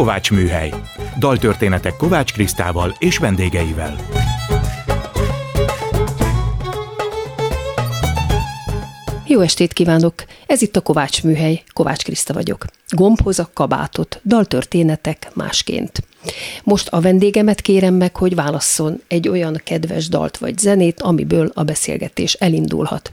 Kovátsműhely. Daltörténetek Kovács Krisztával és vendégeivel. Jó estét kívánok! Ez itt a Kovátsműhely, Kovács Kriszta vagyok. Gombhoz a kabátot, daltörténetek másként. Most a vendégemet kérem meg, hogy válasszon egy olyan kedves dalt vagy zenét, amiből a beszélgetés elindulhat.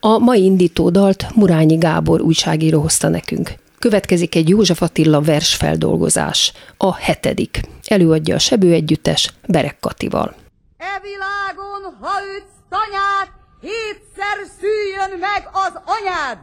A mai indító dalt Murányi Gábor újságíró hozta nekünk. Következik egy József Attila versfeldolgozás, A hetedik. Előadja a Sebő Együttes Berek Katival. E világon, ha ütsz tanyát, hétszer szüljön meg az anyád!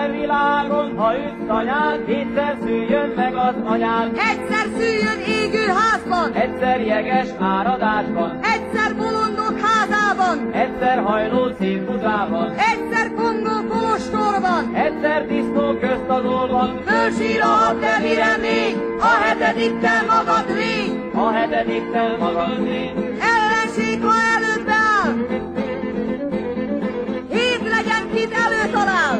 E világon, ha ütsz tanyád, hétszer szüljön meg az anyád! Egyszer szüljön égő házban! Egyszer jeges áradásban! Egyszer bolondok házában! Egyszer hajló szélkutában! Egyszer kongó kolostorban! Egyszer disznó köztanulban! Fölsírva a te viremény, a hetedikkel magad légy! A hetedikkel magad légy! Ellenség, ha előbb áll! Kit előtalál?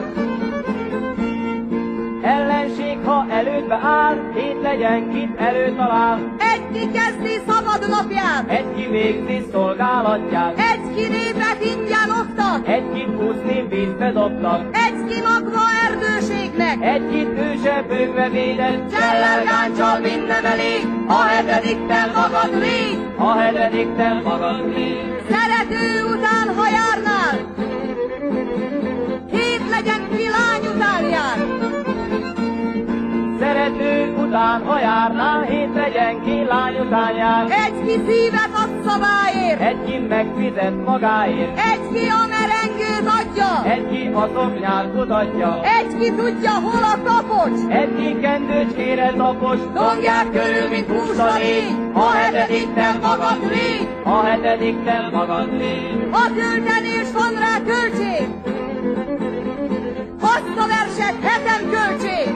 Ellenség, ha elődbe áll, hét legyen, kit előtalál. Egy kikezdi szabad napját, egy kivégzi szolgálatját, egy kinépet ingyen oktat, egy kit húzni vízbe dobtak, egy kimakva erdőségnek, egy kit ősebőkbe védett. Csellelgáncsal minden elég, a hetedikkel magad légy, a hetedikkel magad légy. Szerető után, ha járnál, legyen vilány után jár. Szerető után, ha járnál, hét legyen ki lány után jár. Egy ki szívet ad szabályért, egy ki megfizet magáért, egy ki a merengőt adja, egy ki a szoknyát kutatja, egy ki tudja, hol a kapocs, egy ki kendőcskére tapos. Dongják körül, mint hústa légy, a hetedikkel magad légy, a hetedikkel magad légy. A töltenés van rá költség, azt a verset hetem költség!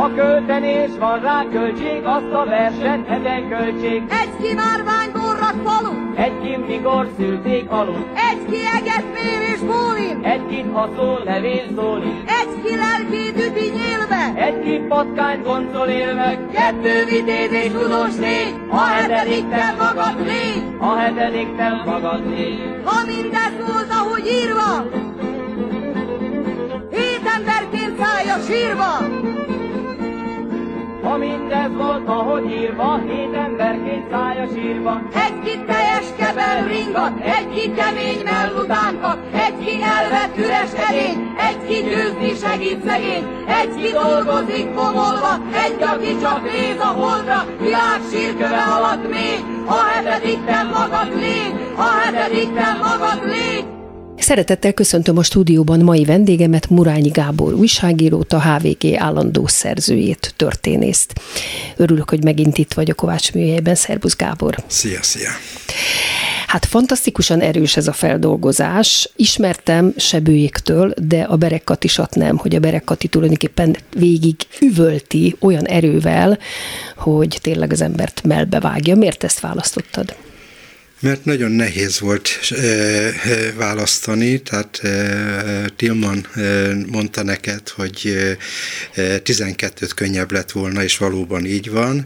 Ha költenés van rá költség, azt a verset hetem költség! Egy kivárványból rak falu, egy ki mikor szülték alul, egy ki egetmér és bólin, egy ki a szó nevén szólít, egy ki lelkét üti nyélve, egy ki patkány goncol élve, kettő vitéz és tudós négy, a hetedikkel magad légy, a hetedikkel magad légy! Ha mindez volt, ahogy írva, emberként szállja sírva! Ha mindez volt, ahogy írva, hét emberként szállja sírva! Egy ki teljes kebel ringat, egy ki kemény mellutánkat, egy ki elvett üres erény, egy ki győzni segít szegény, egy ki dolgozik bomolva, egy aki csak néz a holdra, világ sírköve alatt még, a hetedikkel magad légy, a hetedikkel magad légy! Szeretettel köszöntöm a stúdióban mai vendégemet, Murányi Gábor újságírót, a HVG állandó szerzőjét, történészt. Örülök, hogy megint itt vagy a Kovátsműhelyben. Szervusz, Gábor! Szia, szia! Hát fantasztikusan erős ez a feldolgozás. Ismertem Sebőjéktől, de a Berek Katisat nem, hogy a Berek Kati tulajdonképpen végig üvölti olyan erővel, hogy tényleg az embert mellbevágja. Miért ezt választottad? Mert nagyon nehéz volt választani, tehát Tilman mondta neked, hogy 12-t könnyebb lett volna, és valóban így van.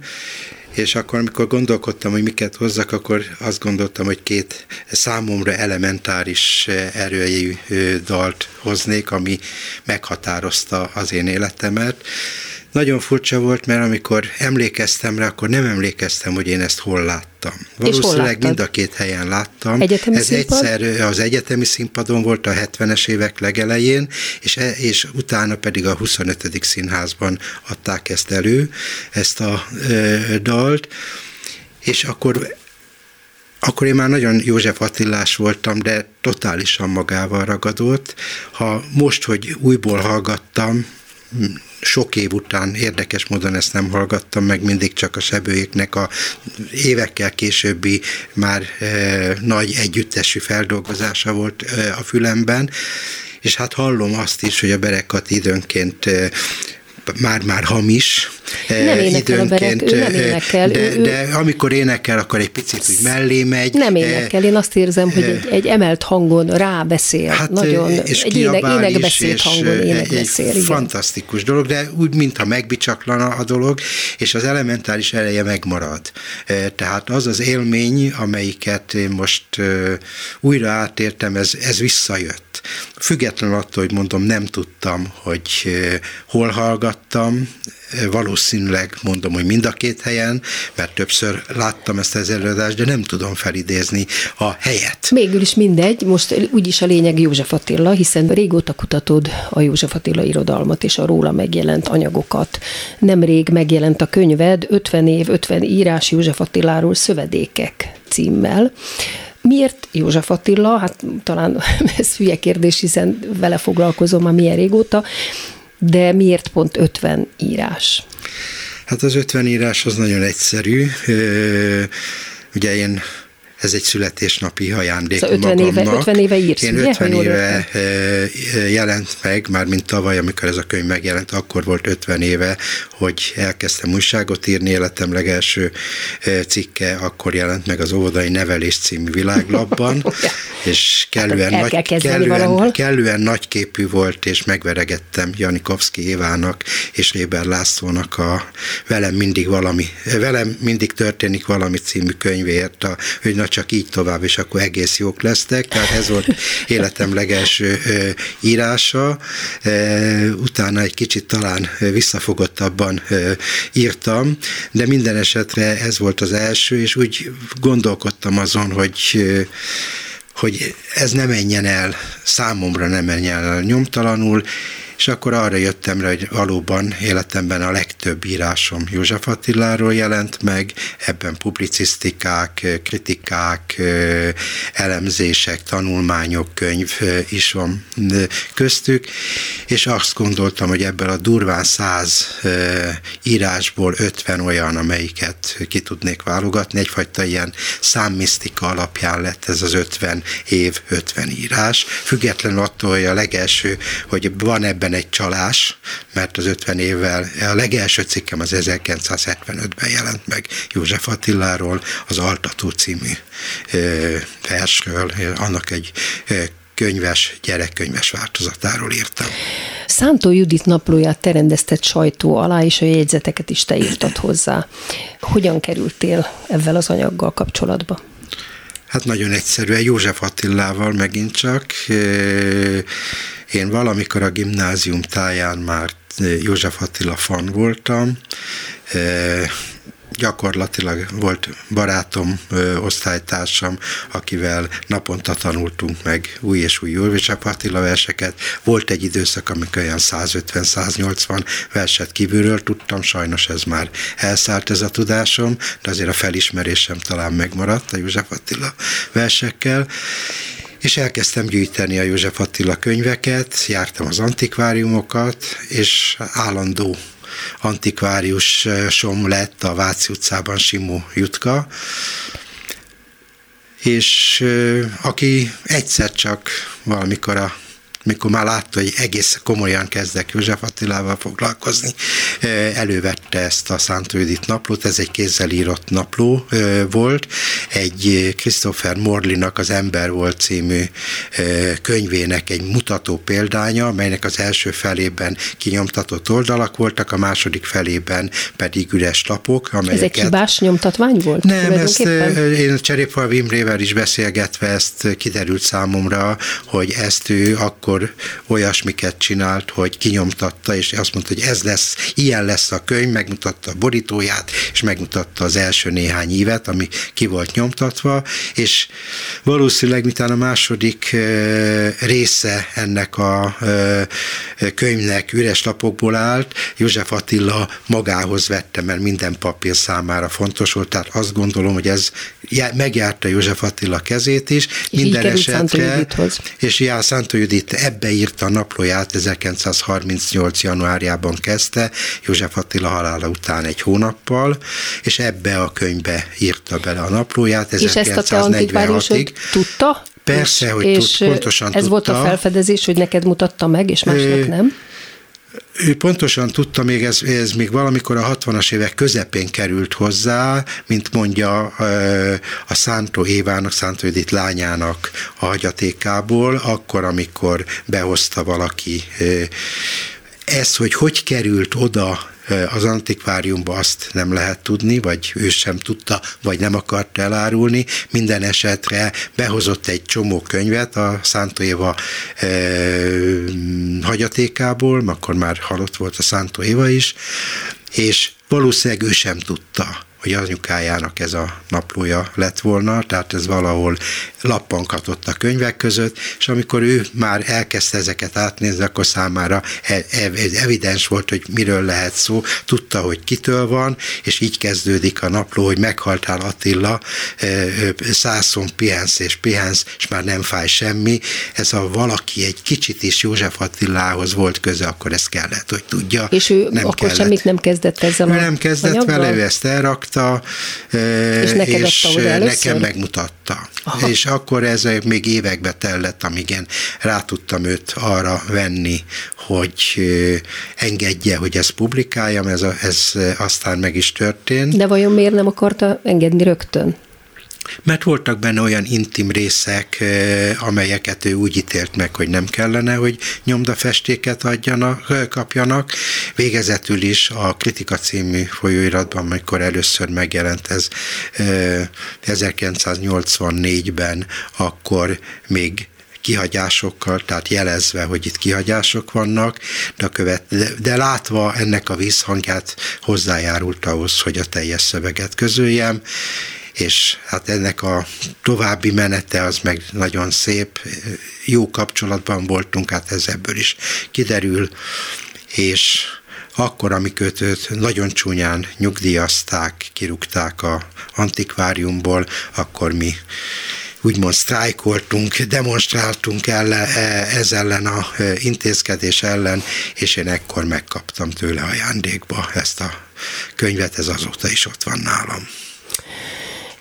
És akkor, amikor gondolkodtam, hogy miket hozzak, akkor azt gondoltam, hogy két számomra elementáris erői dalt hoznék, ami meghatározta az én életemet. Nagyon furcsa volt, mert amikor emlékeztem rá, akkor nem emlékeztem, hogy én ezt hol láttam. Valószínűleg mind a két helyen láttam. Egyetemi ez színpad? Egyszer az egyetemi színpadon volt a 70-es évek legelején, és utána pedig a 25. színházban adták ezt elő, ezt a dalt, és akkor én már nagyon József Attilás voltam, de totálisan magával ragadott. Ha most, hogy újból hallgattam, sok év után érdekes módon ezt nem hallgattam meg, mindig csak a Sebőjéknek a évekkel későbbi már nagy együttesű feldolgozása volt a fülemben, és hát hallom azt is, hogy a Berek Kati időnként már hamis időnként. Nem énekel. De amikor énekel, akkor egy picit úgy mellé megy. Nem énekel, én azt érzem, hogy egy emelt hangon rábeszél. Hát, nagyon, és egy énekbeszélt hangon énekbeszél. Egy fantasztikus dolog, de úgy, mintha megbicsaklana a dolog, és az elementális eleje megmarad. Tehát az az élmény, amelyiket én most újra átértem, ez visszajött. Függetlenül attól, hogy mondom, nem tudtam, hogy hol hallgattam, valószínűleg mondom, hogy mind a két helyen, mert többször láttam ezt az előadást, de nem tudom felidézni a helyet. Mégis is mindegy, most úgyis a lényeg József Attila, hiszen régóta kutatod a József Attila irodalmat és a róla megjelent anyagokat. Nemrég megjelent a könyved, 50 év, 50 írás József Attiláról szövedékek címmel. Miért József Attila? Hát talán ez hülye kérdés, hiszen vele foglalkozom már milyen régóta, de miért pont 50 írás? Hát az 50 írás az nagyon egyszerű. Ugye én, ez egy születésnapi ajándék magamnak. 50 éve írsz. Én 50 éve jelent meg, mármint tavaly, amikor ez a könyv megjelent, akkor volt 50 éve, hogy elkezdtem újságot írni, életem legelső cikke, akkor jelent meg az Óvodai Nevelés című világlapban, ja. És kellően nagyképű volt, és megveregettem Janikovszki Évának és Réber Lászlónak a Velem mindig történik valami című könyvéért, hogy na csak így tovább, és akkor egész jók lesztek. Tehát ez volt életem legelső írása. Utána egy kicsit talán visszafogottabban írtam, de minden esetre ez volt az első, és úgy gondolkodtam azon, hogy ez ne menjen el, számomra ne menjen el nyomtalanul, és akkor arra jöttem rá, hogy valóban életemben a legtöbb írásom József Attiláról jelent meg, ebben publicisztikák, kritikák, elemzések, tanulmányok, könyv is van köztük, és azt gondoltam, hogy ebből a durván 100 írásból 50 olyan, amelyiket ki tudnék válogatni, egyfajta ilyen számmisztika alapján lett ez az 50 év, 50 írás, függetlenül attól, hogy a legelső, hogy van ebben egy csalás, mert az 50 évvel, a legelső cikkem az 1975-ben jelent meg József Attiláról, az Altató című versről, annak egy könyves, gyerekkönyves változatáról írtam. Szántó Judit naplóját te rendezted sajtó alá, és a jegyzeteket is te írtad hozzá. Hogyan kerültél ezzel az anyaggal kapcsolatba? Hát nagyon egyszerűen József Attilával megint csak. Én valamikor a gimnázium táján már József Attila fan voltam. Gyakorlatilag volt barátom, osztálytársam, akivel naponta tanultunk meg új és új József Attila verseket. Volt egy időszak, amikor olyan 150-180 verset kívülről tudtam, sajnos ez már elszállt ez a tudásom, de azért a felismerésem talán megmaradt a József Attila versekkel. És elkezdtem gyűjteni a József Attila könyveket, jártam az antikváriumokat, és állandó antikváriusom lett a Váci utcában Simó Jutka, és aki egyszer csak valamikor mikor már látta, hogy egész komolyan kezdek József Attilával foglalkozni, elővette ezt a Szántó Judit naplót, ez egy kézzel írott napló volt, egy Christopher Morley-nak az Ember volt című könyvének egy mutató példánya, amelynek az első felében kinyomtatott oldalak voltak, a második felében pedig üres lapok, amelyeket... Ez egy hibás nyomtatvány volt? Nem, ezt én Cserépa Wimbrével is beszélgetve ezt kiderült számomra, hogy ezt ő akkor olyasmiket csinált, hogy kinyomtatta, és azt mondta, hogy ez lesz, ilyen lesz a könyv, megmutatta a borítóját, és megmutatta az első néhány ívet, ami ki volt nyomtatva, és valószínűleg miután a második része ennek a könyvnek üres lapokból állt, József Attila magához vette, mert minden papír számára fontos volt, tehát azt gondolom, hogy ez megjárta József Attila kezét is, és minden esetre, és Szántó Judit ebbe írta a naplóját, 1938. januárjában kezdte, József Attila halála után egy hónappal, és ebbe a könyvbe írta bele a naplóját, 1946-ig. És ezt a te antikváriusod tudta? Persze, hogy pontosan tudta. Ez volt a felfedezés, hogy neked mutatta meg, és másnak nem? Ő pontosan tudta, még ez még valamikor a 60-as évek közepén került hozzá, mint mondja a Szántó Évának, Szántó Judit lányának a hagyatékából, akkor, amikor behozta valaki. Ez, hogy került oda az antikváriumba, azt nem lehet tudni, vagy ő sem tudta, vagy nem akart elárulni. Minden esetre behozott egy csomó könyvet a Szántó Éva hagyatékából, akkor már halott volt a Szántó Éva is, és valószínűleg ő sem tudta, hogy az anyukájának ez a naplója lett volna, tehát ez valahol lappankatott a könyvek között, és amikor ő már elkezdte ezeket átnézni, akkor számára evidens volt, hogy miről lehet szó, tudta, hogy kitől van, és így kezdődik a napló, hogy meghaltál Attila, százszor pihensz, és már nem fáj semmi. Ez a valaki egy kicsit is József Attilához volt köze, akkor ezt kellett, hogy tudja. És ő nem akkor kellett. Semmit nem kezdett ezzel a nem kezdett anyagban? Vele, ő ezt elrakta, és nekem megmutatta. Aha. És akkor ez még évekbe tellett, amíg én rá tudtam őt arra venni, hogy engedje, hogy ezt publikáljam, ez aztán meg is történt. De vajon miért nem akarta engedni rögtön? Mert voltak benne olyan intim részek, amelyeket ő úgy ítélt meg, hogy nem kellene, hogy nyomdafestéket kapjanak. Végezetül is a Kritika című folyóiratban, amikor először megjelent ez 1984-ben, akkor még kihagyásokkal, tehát jelezve, hogy itt kihagyások vannak, de látva ennek a vízhangját hozzájárult ahhoz, hogy a teljes szöveget közöljem, és hát ennek a további menete az meg nagyon szép, jó kapcsolatban voltunk, hát ez ebből is kiderül, és akkor, amikor őt nagyon csúnyán nyugdíjazták, kirúgták az antikváriumból, akkor mi úgymond sztrájkoltunk, demonstráltunk ez ellen a intézkedés ellen, és én ekkor megkaptam tőle ajándékba ezt a könyvet, ez azóta is ott van nálam.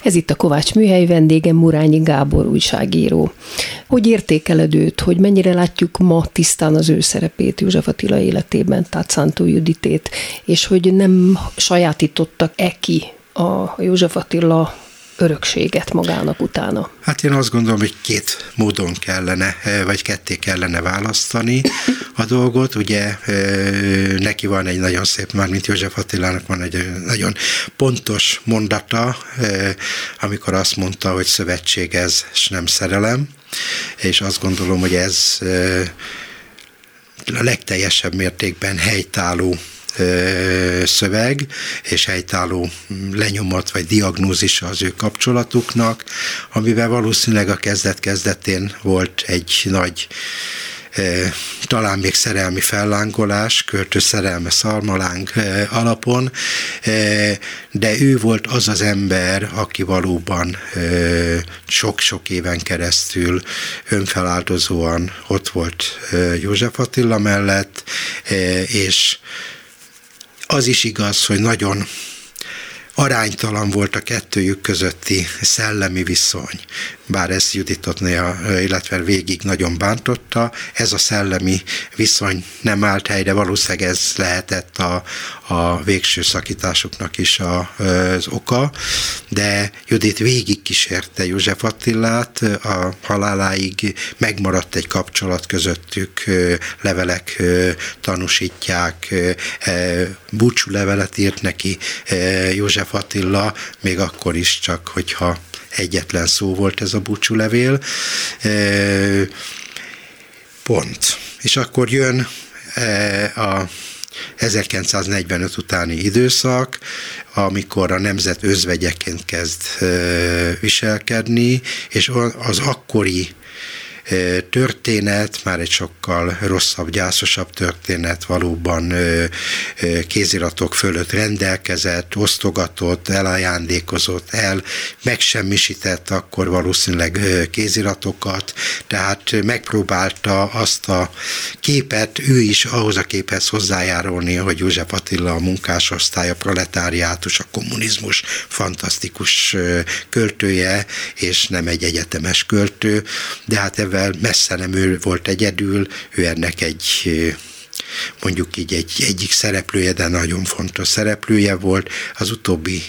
Ez itt a Kovátsműhely, vendégem Murányi Gábor újságíró. Hogy értékeled őt, hogy mennyire látjuk ma tisztán az ő szerepét József Attila életében, tehát Szántó Juditét, és hogy nem sajátítottak-e ki a József Attila örökséget magának utána? Hát én azt gondolom, hogy két módon kellene, vagy ketté kellene választani a dolgot. Ugye neki van egy nagyon szép, mármint József Attilának van egy nagyon pontos mondata, amikor azt mondta, hogy szövetség ez, és nem szerelem. És azt gondolom, hogy ez a legteljesebb mértékben helytálló szöveg, és helytálló lenyomat vagy diagnózisa az ő kapcsolatuknak, amivel valószínűleg a kezdet-kezdetén volt egy nagy, talán még szerelmi fellángolás, költő szerelme szarmaláng alapon, de ő volt az az ember, aki valóban sok-sok éven keresztül önfeláldozóan ott volt József Attila mellett, és az is igaz, hogy nagyon aránytalan volt a kettőjük közötti szellemi viszony. Bár ez Juditot néha, illetve végig nagyon bántotta, ez a szellemi viszony nem állt helyre, valószínűleg ez lehetett a végső szakításuknak is az oka, de Judit végig kísérte József Attilát, a haláláig megmaradt egy kapcsolat közöttük, levelek tanúsítják, búcsú levelet írt neki József Attila, még akkor is csak, hogyha egyetlen szó volt ez a búcsúlevél. Pont. És akkor jön a 1945 utáni időszak, amikor a nemzet özvegyeként kezd viselkedni, és az akkori történet, már egy sokkal rosszabb, gyászosabb történet, valóban kéziratok fölött rendelkezett, osztogatott, elajándékozott el, megsemmisített akkor valószínűleg kéziratokat, tehát megpróbálta azt a képet, ő is ahhoz a képhez hozzájárulni, hogy József Attila a munkásosztály, a proletáriátus, a kommunizmus fantasztikus költője, és nem egy egyetemes költő, de hát ebben messze nem ő volt egyedül, ő ennek egy mondjuk így egyik szereplője, de nagyon fontos szereplője volt. Az utóbbi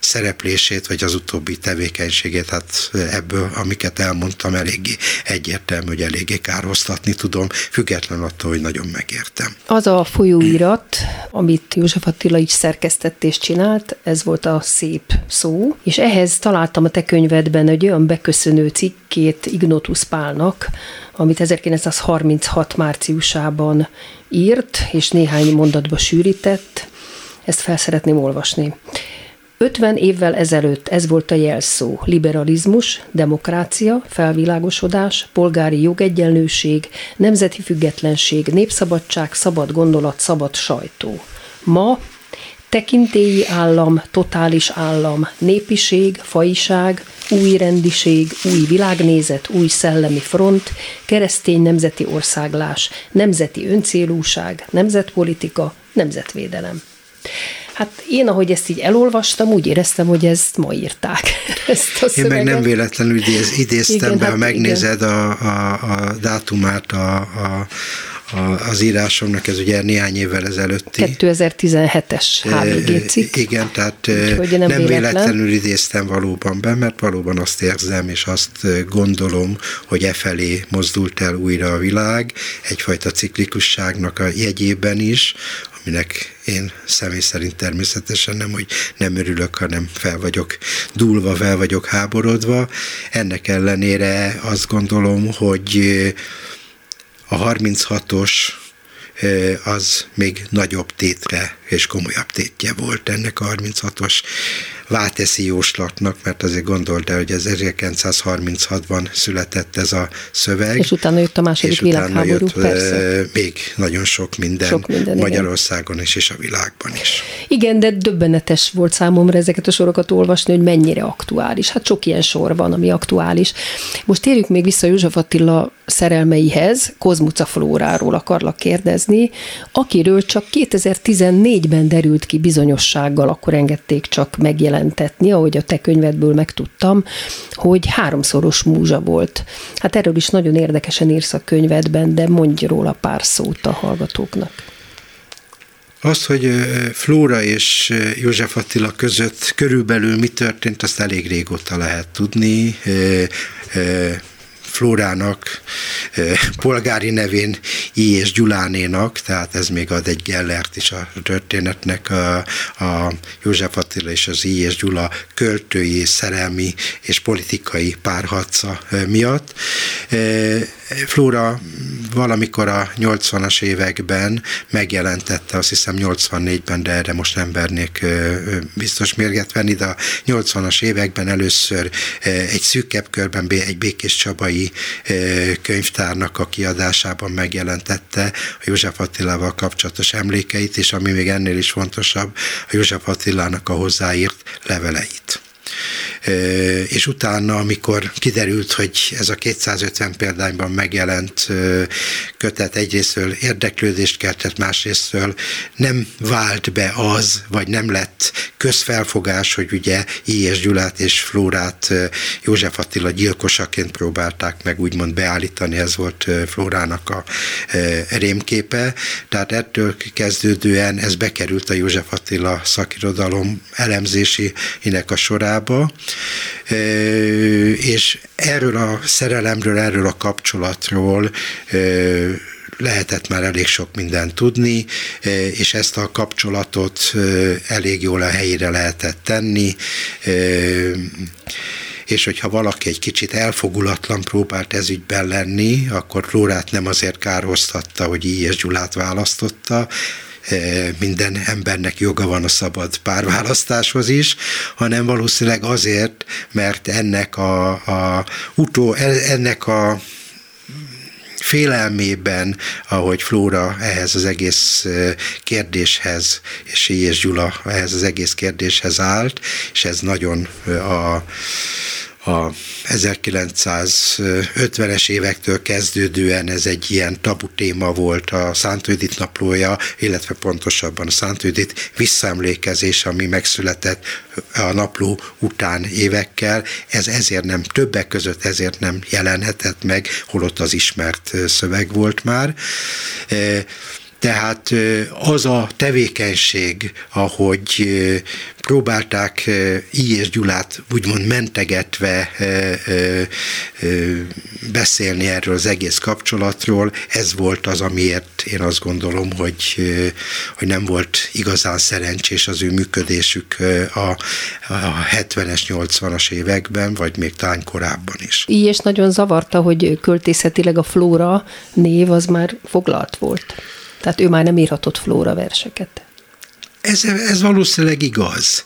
szereplését, vagy az utóbbi tevékenységét, hát ebből, amiket elmondtam, eléggé egyértelmű, hogy eléggé kárhoztatni tudom, független attól, hogy nagyon megértem. Az a folyóirat, amit József Attila így szerkesztett és csinált, ez volt a Szép szó, és ehhez találtam a te könyvedben egy olyan beköszönő cikkét Ignotus Pálnak, amit 1936 márciusában írt, és néhány mondatba sűrített. Ezt fel szeretném olvasni. 50 évvel ezelőtt ez volt a jelszó: liberalizmus, demokrácia, felvilágosodás, polgári jogegyenlőség, nemzeti függetlenség, népszabadság, szabad gondolat, szabad sajtó. Ma tekintélyi állam, totális állam, népiség, fajiság, új rendiség, új világnézet, új szellemi front, keresztény nemzeti országlás, nemzeti öncélúság, nemzetpolitika, nemzetvédelem. Hát én, ahogy ezt így elolvastam, úgy éreztem, hogy ezt ma írták. Ezt a szöveget. Én meg nem véletlenül idéztem, igen, be, hát ha megnézed a dátumát az írásomnak, ez ugye néhány évvel ezelőtti. 2017-es HVG cikk. Igen, tehát nem véletlenül idéztem valóban be, mert valóban azt érzem, és azt gondolom, hogy efelé mozdult el újra a világ, egyfajta ciklikusságnak a jegyében is, aminek én személy szerint természetesen nem örülök, hanem fel vagyok dúlva, fel vagyok háborodva. Ennek ellenére azt gondolom, hogy a 36-os az még nagyobb tétre és komolyabb tétje volt ennek a 36-os váteszi jóslatnak, mert azért gondold el, hogy 1936-ban született ez a szöveg. És utána jött a második világháború, persze. Még nagyon sok minden Magyarországon, igen, és a világban is. Igen, de döbbenetes volt számomra ezeket a sorokat olvasni, hogy mennyire aktuális. Hát sok ilyen sor van, ami aktuális. Most térjük még vissza József Attila szerelmeihez. Kozmuca Flóráról akarlak kérdezni, akiről csak 2014-ben derült ki bizonyossággal, akkor engedték csak megjelentetni, ahogy a te könyvedből megtudtam, hogy háromszoros múzsa volt. Hát erről is nagyon érdekesen írsz a könyvedben, de mondj róla pár szót a hallgatóknak. Az, hogy Flóra és József Attila között körülbelül mi történt, azt elég régóta lehet tudni. Flórának polgári nevén Illyés Gyulánénak, tehát ez még ad egy gellert is a történetnek, a József Attila és az Illyés Gyula költői, szerelmi és politikai párharca miatt. Flóra valamikor a 80-as években megjelentette, azt hiszem 84-ben, de erre most nem mernék biztos mérget venni, de a 80-as években először egy szűkebb körben, egy Békés Csabai könyvtárnak a kiadásában megjelentette a József Attilával kapcsolatos emlékeit, és ami még ennél is fontosabb, a József Attilának a hozzáírt leveleit. És utána, amikor kiderült, hogy ez a 250 példányban megjelent kötet egyrésztől érdeklődést keltett, másrésztől nem vált be az, vagy nem lett közfelfogás, hogy ugye Illyés Gyulát és Flórát József Attila gyilkosaként próbálták meg úgymond beállítani, ez volt Flórának a rémképe, tehát ettől kezdődően ez bekerült a József Attila szakirodalom elemzésének a sorába, és erről a szerelemről, erről a kapcsolatról lehetett már elég sok mindent tudni, és ezt a kapcsolatot elég jól a helyére lehetett tenni, és hogyha valaki egy kicsit elfogulatlan próbált ez ügyben lenni, akkor Flórát nem azért kárhoztatta, hogy Illyés Gyulát választotta, minden embernek joga van a szabad párválasztáshoz is, hanem valószínűleg azért, mert ennek a félelmében, ahogy Flóra ehhez az egész kérdéshez, és Illyés Gyula ehhez az egész kérdéshez állt, és ez nagyon a 1950-es évektől kezdődően ez egy ilyen tabu téma volt, a Szántó Judit naplója, illetve pontosabban a Szántó Judit visszaemlékezés, ami megszületett a napló után évekkel. Ez ezért nem, többek között ezért nem jelenhetett meg, holott az ismert szöveg volt már. Tehát az a tevékenység, ahogy próbálták Illyés Gyulát úgymond mentegetve beszélni erről az egész kapcsolatról, ez volt az, amiért én azt gondolom, hogy nem volt igazán szerencsés az ő működésük a 70-es, 80-as években, vagy még talán korábban is. Illyés nagyon zavarta, hogy költészetileg a Flóra név az már foglalt volt. Tehát ő már nem írhatott Flóra verseket. Ez valószínűleg igaz.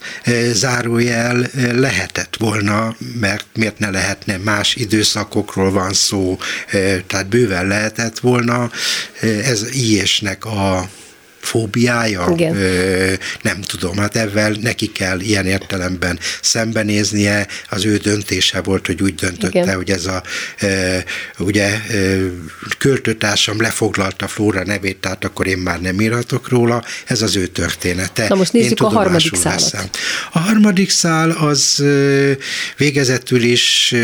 Zárójel, lehetett volna, mert miért ne lehetne, más időszakokról van szó, tehát bőven lehetett volna. Ez Illyésnek a fóbiája, nem tudom, hát ebben neki kell ilyen értelemben szembenéznie, az ő döntése volt, hogy úgy döntötte, igen, hogy ez a költőtársam lefoglalta Flóra nevét, tehát akkor én már nem írhatok róla, ez az ő története. Na most nézzük a harmadik szálat. A harmadik szál az végezetül is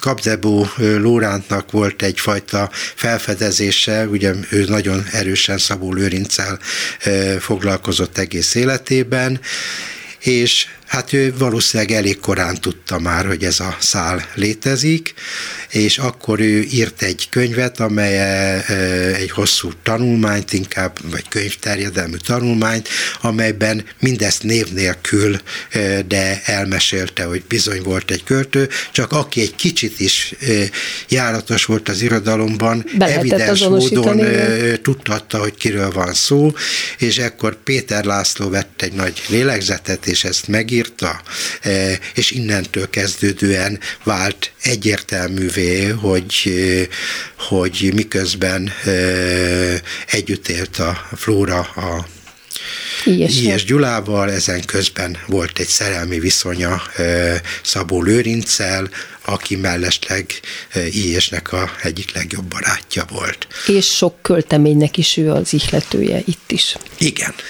Kapdebó Lórántnak volt egyfajta felfedezése, ugye ő nagyon erősen Szabó Lőrinc foglalkozott egész életében, és hát ő valószínűleg elég korán tudta már, hogy ez a szál létezik, és akkor ő írt egy könyvet, amely egy hosszú tanulmányt inkább, vagy könyvterjedelmű tanulmányt, amelyben mindezt név nélkül, de elmesélte, hogy bizony volt egy költő, csak aki egy kicsit is járatos volt az irodalomban, evidens módon tudhatta, hogy kiről van szó, és ekkor Péter László vett egy nagy lélegzetet, és ezt megírta, és innentől kezdődően vált egyértelművé, hogy miközben együtt élt a Flóra a Illyés Gyulával, ezen közben volt egy szerelmi viszonya Szabó Lőrinccel, aki mellesleg Illyésnek a egyik legjobb barátja volt. És sok költeménynek is ő az ihletője itt is.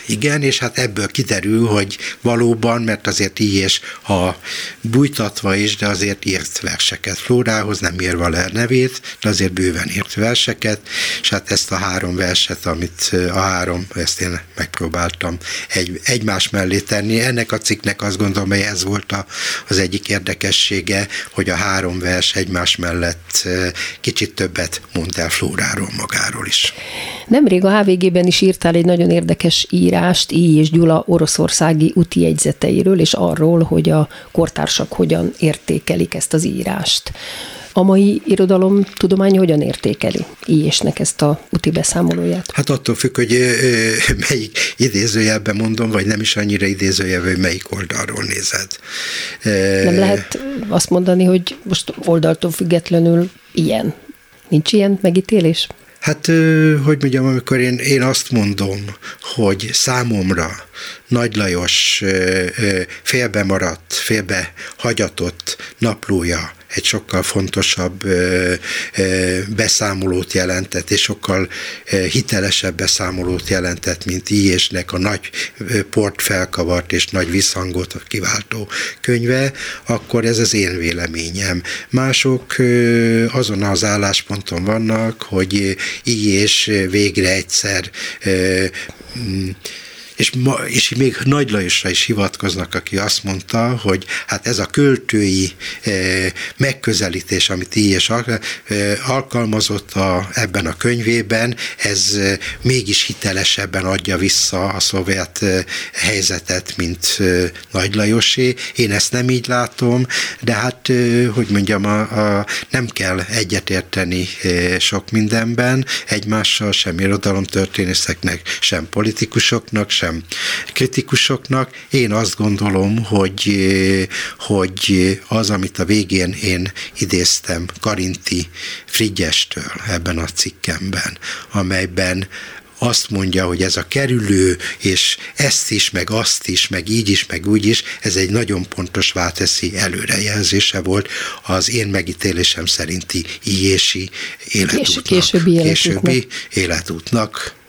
Igen, és hát ebből kiderül, hogy valóban, mert azért Illyés, ha bújtatva is, de azért írt verseket Flórához, nem írva le nevét, de azért bőven írt verseket, és hát ezt a három verset, ezt én megpróbáltam egymás mellé tenni. Ennek a cikknek azt gondolom, hogy ez volt az egyik érdekessége, hogy a három vers egymás mellett kicsit többet mond el Flóráról magáról is. Nemrég a HVG-ben is írtál egy nagyon érdekes írást Illyés Gyula oroszországi útijegyzeteiről, és arról, hogy a kortársak hogyan értékelik ezt az írást. A mai irodalomtudomány hogyan értékeli Illyésnek ezt a úti beszámolóját? Hát attól függ, hogy melyik idézőjelben mondom, vagy nem is annyira idézőjelben, hogy melyik oldalról nézed. Nem lehet azt mondani, hogy most oldaltól függetlenül ilyen. Nincs ilyen megítélés? Hát, hogy mondjam, amikor én azt mondom, hogy számomra Nagy Lajos félbemaradt, félbehagyatott naplója egy sokkal fontosabb beszámolót jelentett, és sokkal hitelesebb beszámolót jelentett, mint Illyésnek a nagy port felkavart és nagy visszhangot kiváltó könyve, akkor ez az én véleményem. Mások azon az állásponton vannak, hogy Illyés végre egyszer és még Nagy Lajosra is hivatkoznak, aki azt mondta, hogy hát ez a költői megközelítés, amit Illyés alkalmazott ebben a könyvében, ez mégis hitelesebben adja vissza a szovjet helyzetet, mint Nagy Lajosé. Én ezt nem így látom, de hát, hogy mondjam, nem kell egyetérteni sok mindenben egymással, sem irodalomtörténészeknek, sem politikusoknak, sem kritikusoknak. Én azt gondolom, hogy az, amit a végén én idéztem Karinti Frigyestől ebben a cikkemben, amelyben azt mondja, hogy ez a kerülő, és ezt is, meg azt is, meg így is, meg úgy is, ez egy nagyon pontos váteszi előrejelzése volt az én megítélésem szerinti illyési életútnak. Későbbi életútnak.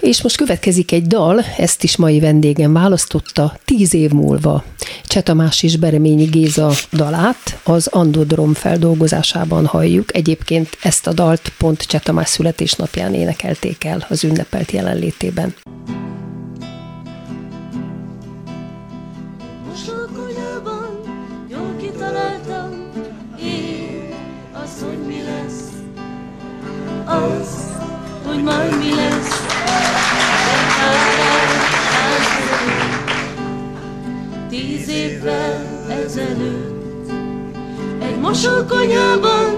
És most következik egy dal, ezt is mai vendégem választotta, 10 év múlva Cseh Tamás és Bereményi Géza dalát, az Ando Drom feldolgozásában halljuk. Egyébként ezt a dalt pont Cseh Tamás születésnapján énekelték el az ünnepelt jelenlétében. Majd mi lesz? Tíz évvel ezelőtt egy mosókonyában,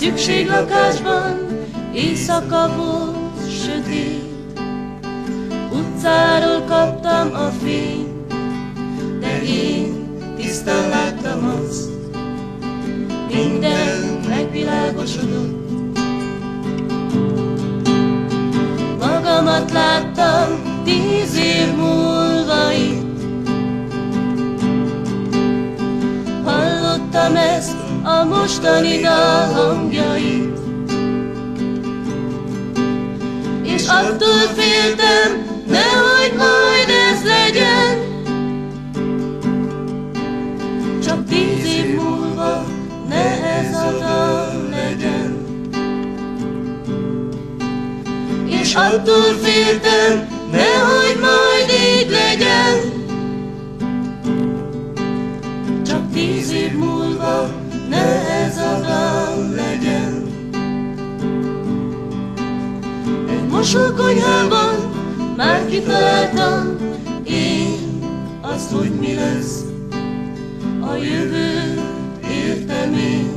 szükséglakásban éjszaka volt sötét. Utcáról kaptam a fényt, de én tisztán láttam azt, minden megvilágosodott. Magamat láttam 10 év múlva itt. Hallottam ezt a mostani dal hangjait, és attól féltem, nehogy majd ez legyen. Csak 10 év múlva ne ez a dal legyen. És attól féltem, nehogy majd így legyen. Csak 10 év múlva ne ez a dal legyen. Egy mosókonyhában már kitaláltam én azt, hogy mi lesz. A jövő értem én,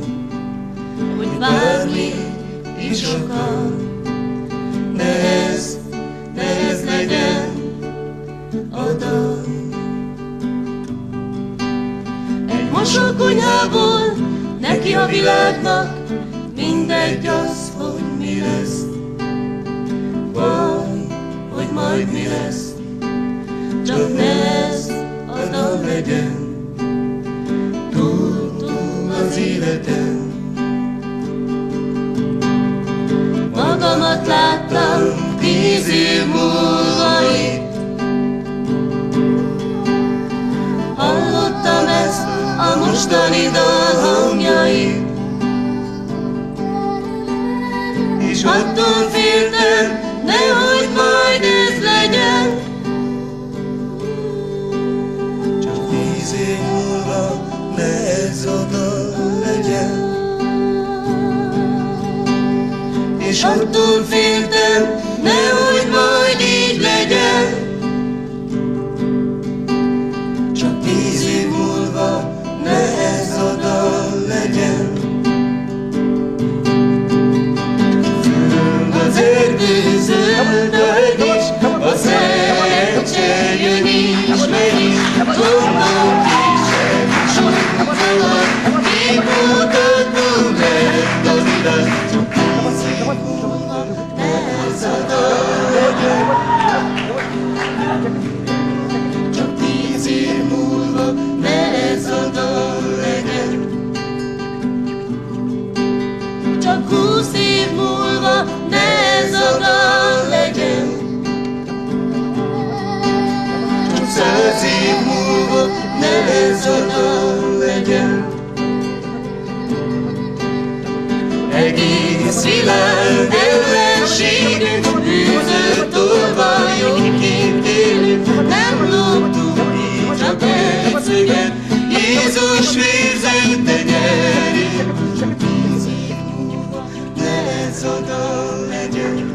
hogy várni is akar. De ez legyen a dal. Egy mosókonyhából neki a világnak, mindegy az, hogy mi lesz. Vagy, hogy majd mi lesz, csak ne ez a dal legyen. Túl az életen. Magamat láttam 10 év múlva itt. Hallottam ezt a mostani dal hangjait, és attól féltem, nehogy majd ez legyen. Csak 10 év múlva ne ez a dal legyen. És attól féltem, nehogy majd így legyen. Csak 10 év múlva ne ez a dal legyen. Az erdő zöldöd is, a szerencse jön ismeri, gondol kisebb sokkal, kimutatnunk ezt az idat. Csak 10 év múlva ne ez a dal legyen. Csak 20 év múlva ne ez a dal legyen. Csak 100 év múlva ne ez a dal legyen. Egész világ ellenségünk, bűzött olvajunk, kint élünk, nem loptunk így a percöket, Jézus vérzette nyerünk. Csak 10 év múlva ne ez a dal legyen.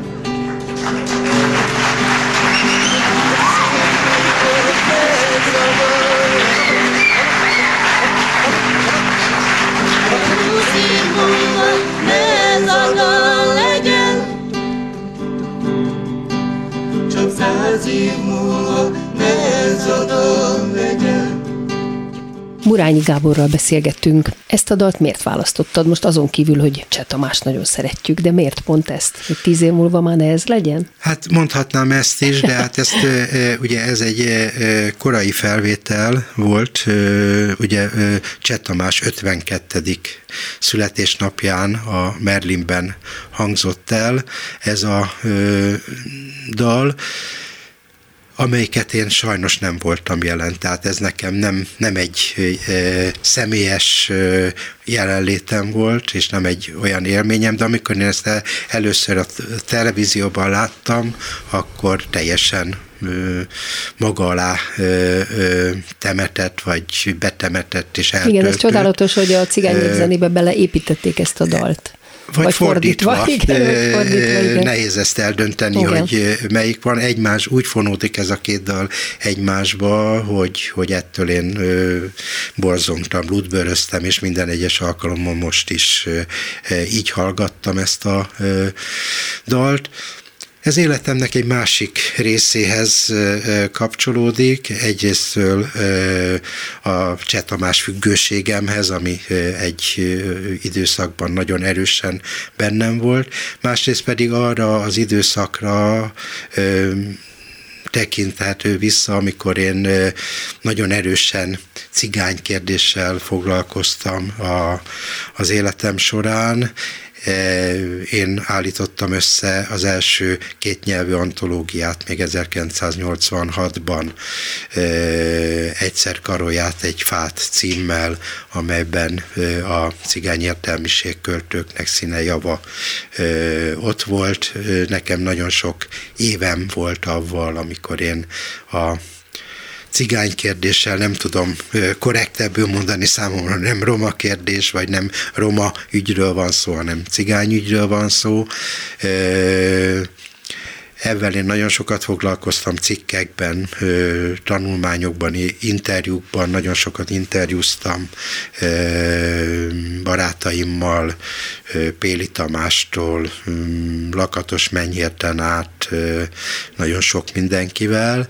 Murányi Gáborral beszélgettünk. Ezt a dalt miért választottad? Most azon kívül, hogy Cseh Tamást nagyon szeretjük, de miért pont ezt? Hogy 10 év múlva már ne ez legyen? Hát mondhatnám ezt is, de hát ezt ugye ez egy korai felvétel volt, ugye Cseh Tamás 52. születésnapján a Merlinben hangzott el ez a dal, amelyiket én sajnos nem voltam jelen, tehát ez nekem nem egy személyes jelenlétem volt, és nem egy olyan élményem, de amikor én ezt először a televízióban láttam, akkor teljesen maga alá temetett, vagy betemetett, és eltöltött. Igen, ez csodálatos, hogy a cigány népzenébe beleépítették ezt a dalt. Vagy fordítva. Igen, fordítva igen. Nehéz ezt eldönteni, igen, hogy melyik van. Egymás, úgy fonódik ez a két dal egymásba, hogy ettől én borzongtam, ludböröztem, és minden egyes alkalommal most is így hallgattam ezt a dalt. Ez életemnek egy másik részéhez kapcsolódik, egyrésztől a Cseh Tamás függőségemhez, ami egy időszakban nagyon erősen bennem volt, másrészt pedig arra az időszakra tekinthető vissza, amikor én nagyon erősen cigány kérdéssel foglalkoztam az életem során. Én állítottam össze az első kétnyelvű antológiát még 1986-ban, Egyszer karolját egy fát címmel, amelyben a cigány értelmiség költőknek színejava ott volt. Nekem nagyon sok évem volt avval, amikor én a cigány kérdéssel, nem tudom korrektebből mondani, számomra nem roma kérdés, vagy nem roma ügyről van szó, hanem cigány ügyről van szó. Ezzel én nagyon sokat foglalkoztam cikkekben, tanulmányokban, interjúkban, nagyon sokat interjúztam barátaimmal, Péli Tamástól, Lakatos Mennyérten át, nagyon sok mindenkivel,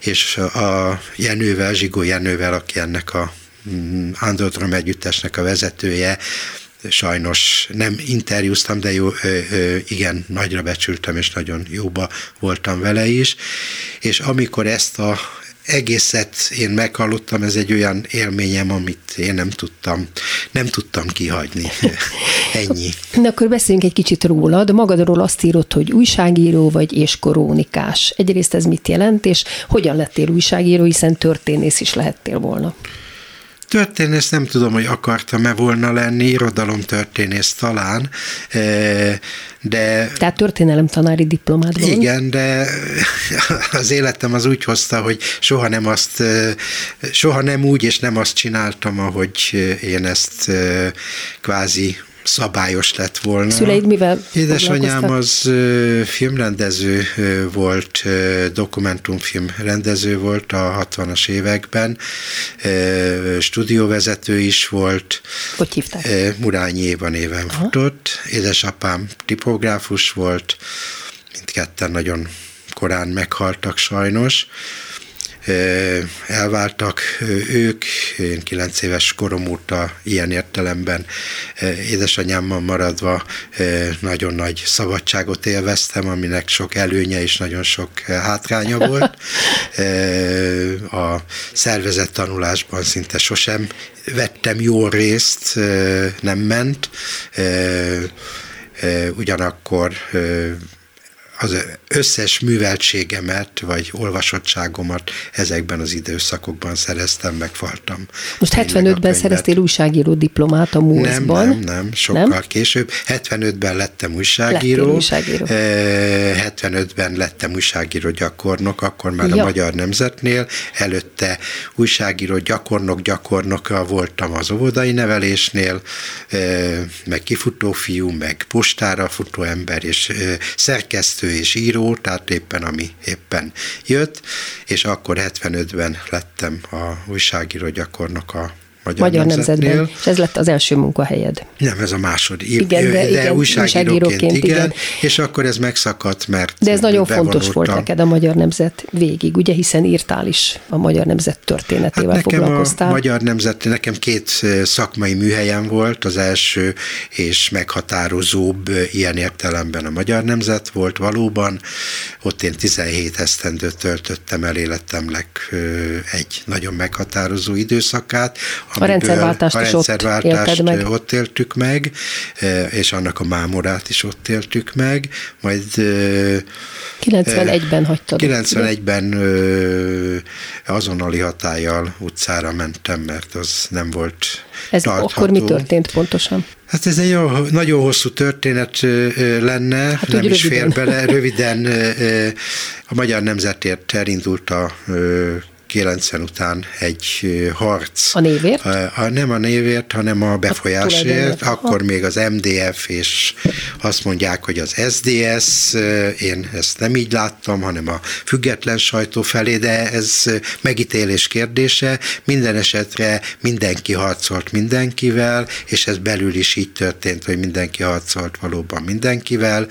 és a Jenővel, Zsigó Jenővel, aki ennek a Ando Drom együttesnek a vezetője, sajnos nem interjúztam, de jó, igen, nagyra becsültem, és nagyon jóba voltam vele is. És amikor ezt az egészet én meghallottam, ez egy olyan élményem, amit én nem tudtam kihagyni. Ennyi. Na, akkor beszéljünk egy kicsit rólad. Magadról azt írod, hogy újságíró vagy és krónikás. Egyrészt ez mit jelent, és hogyan lettél újságíró, hiszen történész is lehettél volna? Történész nem tudom, hogy akartam-e volna lenni, irodalomtörténész talán, de... Tehát történelemtanári diplomád van? Igen, de az életem az úgy hozta, hogy soha nem úgy, és nem azt csináltam, ahogy én ezt kvázi szabályos lett volna. Szüleid mivel? Édesanyám az filmrendező volt, dokumentumfilm rendező volt a 60-as években, stúdióvezető is volt. Hogy hívták? Murányi Éva néven futott. Édesapám tipográfus volt, mindketten nagyon korán meghaltak sajnos. Elváltak ők, én 9 éves korom óta ilyen értelemben édesanyámmal maradva nagyon nagy szabadságot élveztem, aminek sok előnye és nagyon sok hátránya volt. A szervezett tanulásban szinte sosem vettem jól részt, nem ment. Ugyanakkor az összes műveltségemet, vagy olvasottságomat ezekben az időszakokban szereztem, megfaltam. Most 75-ben szereztél újságíró diplomát a MUSZ-ban? Nem, sokkal később. 75-ben lettem újságíró. 75-ben lettem újságíró gyakornok, akkor már a Magyar Nemzetnél. Előtte újságíró gyakornoka voltam az óvodai nevelésnél, meg kifutófiú, meg postára futó ember, és szerkesztő és író, tehát éppen ami éppen jött, és akkor 75-ben lettem újságíró gyakornok a Magyar Nemzetben. És ez lett az első munkahelyed. Nem, ez a második. Igen, de újságíróként igen. És akkor ez megszakadt, mert de ez nagyon fontos volt neked a Magyar Nemzet végig, ugye, hiszen írtál is a Magyar Nemzet történetével, hát foglalkoztál. A Magyar Nemzet, nekem két szakmai műhelyem volt, az első és meghatározóbb ilyen értelemben a Magyar Nemzet volt valóban. Ott én 17 esztendőt töltöttem el életemnek egy nagyon meghatározó időszakát. A rendszerváltást ott éltük meg, és annak a mámorát is ott éltük meg. Majd 91-ben hagytad. 91-ben azonnali hatállyal utcára mentem, mert az nem volt tartható. Akkor mi történt pontosan? Hát ez egy nagyon hosszú történet lenne, hát nem is fér bele. Röviden a Magyar Nemzetért elindult a 90 után egy harc. A névért? Nem a névért, hanem a befolyásért. Akkor még az MDF, és azt mondják, hogy az SZDSZ. Én ezt nem így láttam, hanem a független sajtó felé, de ez megítélés kérdése. Minden esetre mindenki harcolt mindenkivel, és ez belül is így történt, hogy mindenki harcolt valóban mindenkivel.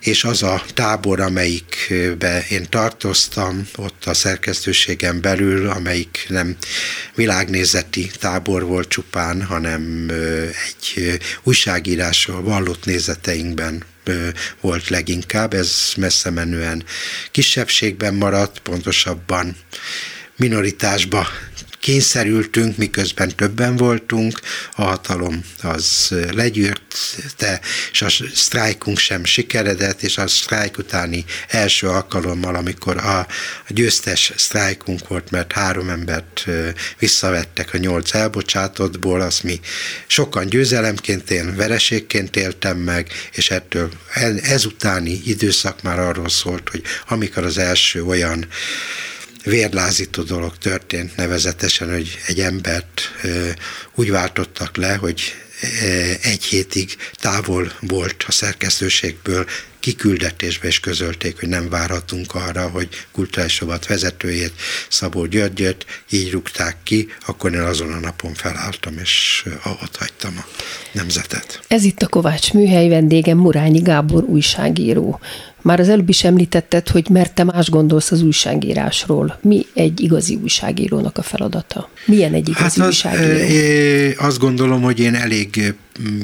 És az a tábor, amelyikbe én tartoztam, ott a szerkesztőségen belül, amelyik nem világnézeti tábor volt csupán, hanem egy újságírásról vallott nézeteinkben volt leginkább. Ez messze menően kisebbségben maradt, pontosabban minoritásba kényszerültünk, miközben többen voltunk, a hatalom az legyűrte, és a sztrájkunk sem sikeredett, és a sztrájk utáni első alkalommal, amikor a győztes sztrájkunk volt, mert 3 embert visszavettek a 8 elbocsátottból, azt mi sokan győzelemként, én vereségként éltem meg, és ettől ezutáni időszak már arról szólt, hogy amikor az első olyan vérlázító dolog történt, nevezetesen, hogy egy embert úgy váltottak le, hogy egy hétig távol volt a szerkesztőségből, kiküldetésbe is közölték, hogy nem várhatunk arra, hogy kulturális rovat vezetőjét, Szabó Györgyöt így rúgták ki, akkor én azon a napon felálltam, és ott hagytam a Nemzetet. Ez itt a Kovátsműhely, vendégem Murányi Gábor újságíró. Már az előbb is említetted, hogy mert te más gondolsz az újságírásról. Mi egy igazi újságírónak a feladata? Milyen egy igazi újságíró? Azt gondolom, hogy én elég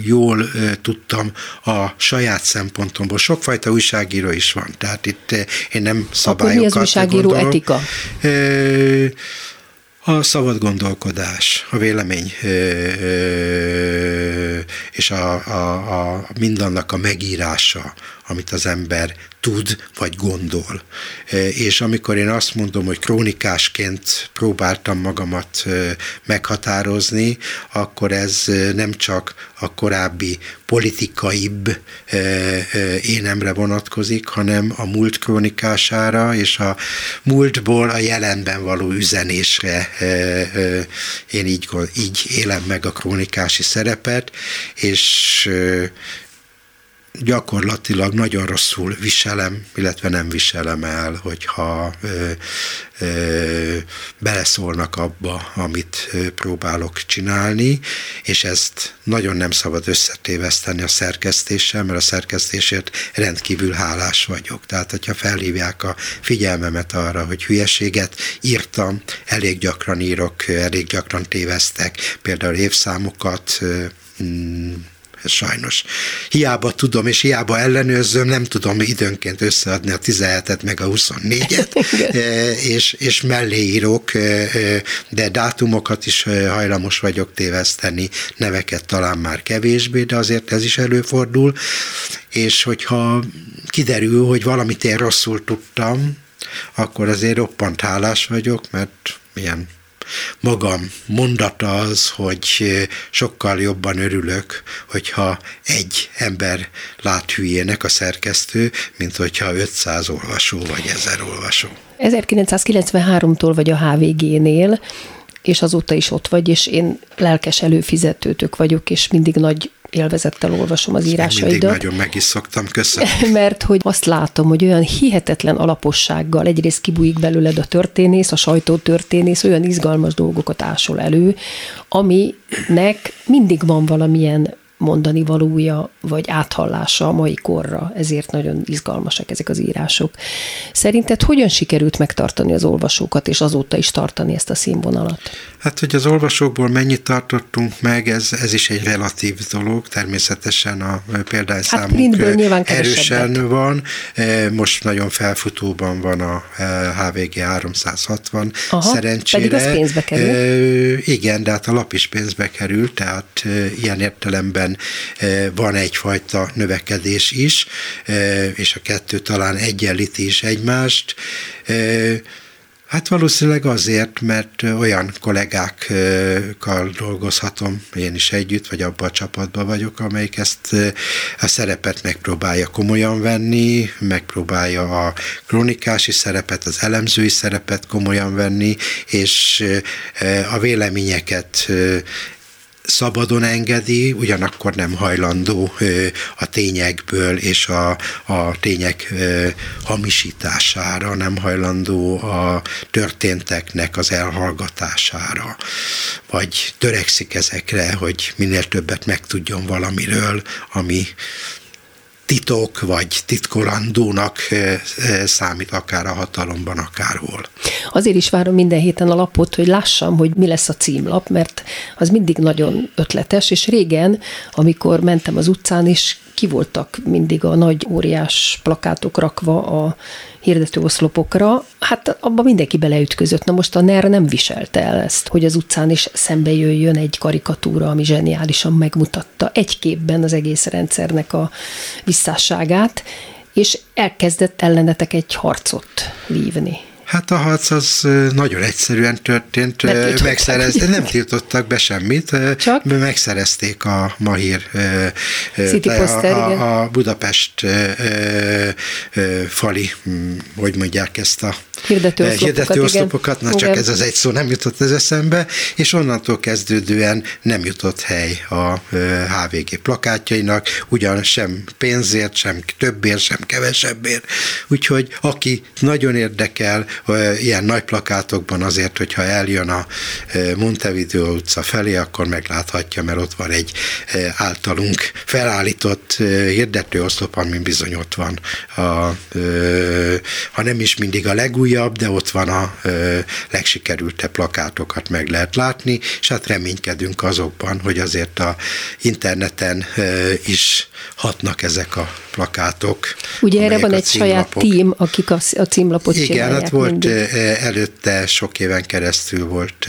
jól tudtam a saját szempontomból. Sokfajta újságíró is van, tehát itt én nem szabályokat gondolom. Akkor mi az újságíró etika? A szabad gondolkodás, a vélemény és a mindannak a megírása, amit az ember tud vagy gondol. És amikor én azt mondom, hogy krónikásként próbáltam magamat meghatározni, akkor ez nem csak a korábbi politikaibb énemre vonatkozik, hanem a múlt krónikására és a múltból a jelenben való üzenésre. Én így élem meg a krónikási szerepet, és gyakorlatilag nagyon rosszul viselem, illetve nem viselem el, hogyha beleszólnak abba, amit próbálok csinálni, és ezt nagyon nem szabad összetéveszteni a szerkesztéssel, mert a szerkesztésért rendkívül hálás vagyok. Tehát, hogyha felhívják a figyelmemet arra, hogy hülyeséget írtam, elég gyakran írok, elég gyakran tévesztek, például évszámokat, sajnos. Hiába tudom, és hiába ellenőrzöm, nem tudom időnként összeadni a 17-et, meg a 24-et, és mellé írok, de dátumokat is hajlamos vagyok téveszteni, neveket talán már kevésbé, de azért ez is előfordul, és hogyha kiderül, hogy valamit én rosszul tudtam, akkor azért roppant hálás vagyok, mert milyen magam mondata az, hogy sokkal jobban örülök, hogyha egy ember lát hülyének a szerkesztő, mint hogyha 500 olvasó vagy 1000 olvasó. 1993-tól vagy a HVG-nél, és azóta is ott vagy, és én lelkes előfizetőtök vagyok, és mindig nagy élvezettel olvasom az írásaidat. Nagyon meg is szoktam, köszönöm. Mert hogy azt látom, hogy olyan hihetetlen alapossággal egyrészt kibújik belőled a történész, a sajtótörténész, olyan izgalmas dolgokat ásol elő, aminek mindig van valamilyen mondani valója, vagy áthallása a mai korra, ezért nagyon izgalmasak ezek az írások. Szerinted hogyan sikerült megtartani az olvasókat, és azóta is tartani ezt a színvonalat? Hát, hogy az olvasókból mennyit tartottunk meg, ez is egy relatív dolog, természetesen a példányszámunk erősen van, most nagyon felfutóban van a HVG 360, aha, szerencsére. Pedig az pénzbe kerül? Igen, de hát a lap is pénzbe kerül, tehát ilyen értelemben van egyfajta növekedés is, és a kettő talán egyenlíti is egymást. Hát valószínűleg azért, mert olyan kollégákkal dolgozhatom én is együtt, vagy abban a csapatban vagyok, amelyik ezt a szerepet megpróbálja komolyan venni, megpróbálja a krónikási szerepet, az elemzői szerepet komolyan venni, és a véleményeket szabadon engedi, ugyanakkor nem hajlandó a tényekből és a tények hamisítására, nem hajlandó a történteknek az elhallgatására, vagy törekszik ezekre, hogy minél többet megtudjon valamiről, ami titok vagy titkolandónak számít akár a hatalomban, akárhol. Azért is várom minden héten a lapot, hogy lássam, hogy mi lesz a címlap, mert az mindig nagyon ötletes, és régen, amikor mentem az utcán, és ki voltak mindig a nagy, óriás plakátok rakva a hirdetőoszlopokra, hát abban mindenki beleütközött. Na most a NER nem viselte el ezt, hogy az utcán is szembe jöjjön egy karikatúra, ami zseniálisan megmutatta egy képben az egész rendszernek a visszásságát, és elkezdett ellenetek egy harcot vívni. Hát a harc az nagyon egyszerűen történt, nem tiltottak be semmit, csak megszerezték a Mahír, a Budapest fali, hogy mondják ezt a hirdetőoszlopokat, na csak ez az egy szó nem jutott az eszembe, és onnantól kezdődően nem jutott hely a HVG plakátjainak, ugyan sem pénzért, sem többért, sem kevesebbért, úgyhogy aki nagyon érdekel, ilyen nagy plakátokban azért, hogyha eljön a Montevideo utca felé, akkor megláthatja, mert ott van egy általunk felállított hirdetőoszlop, amin bizony ott van, ha nem is mindig a legújabb, de ott van a legsikerültebb plakátokat meg lehet látni, és hát reménykedünk azokban, hogy azért a interneten is hatnak ezek a plakátok. Ugye erre van egy saját tím, akik a címlapot csinálják. Volt előtte, sok éven keresztül volt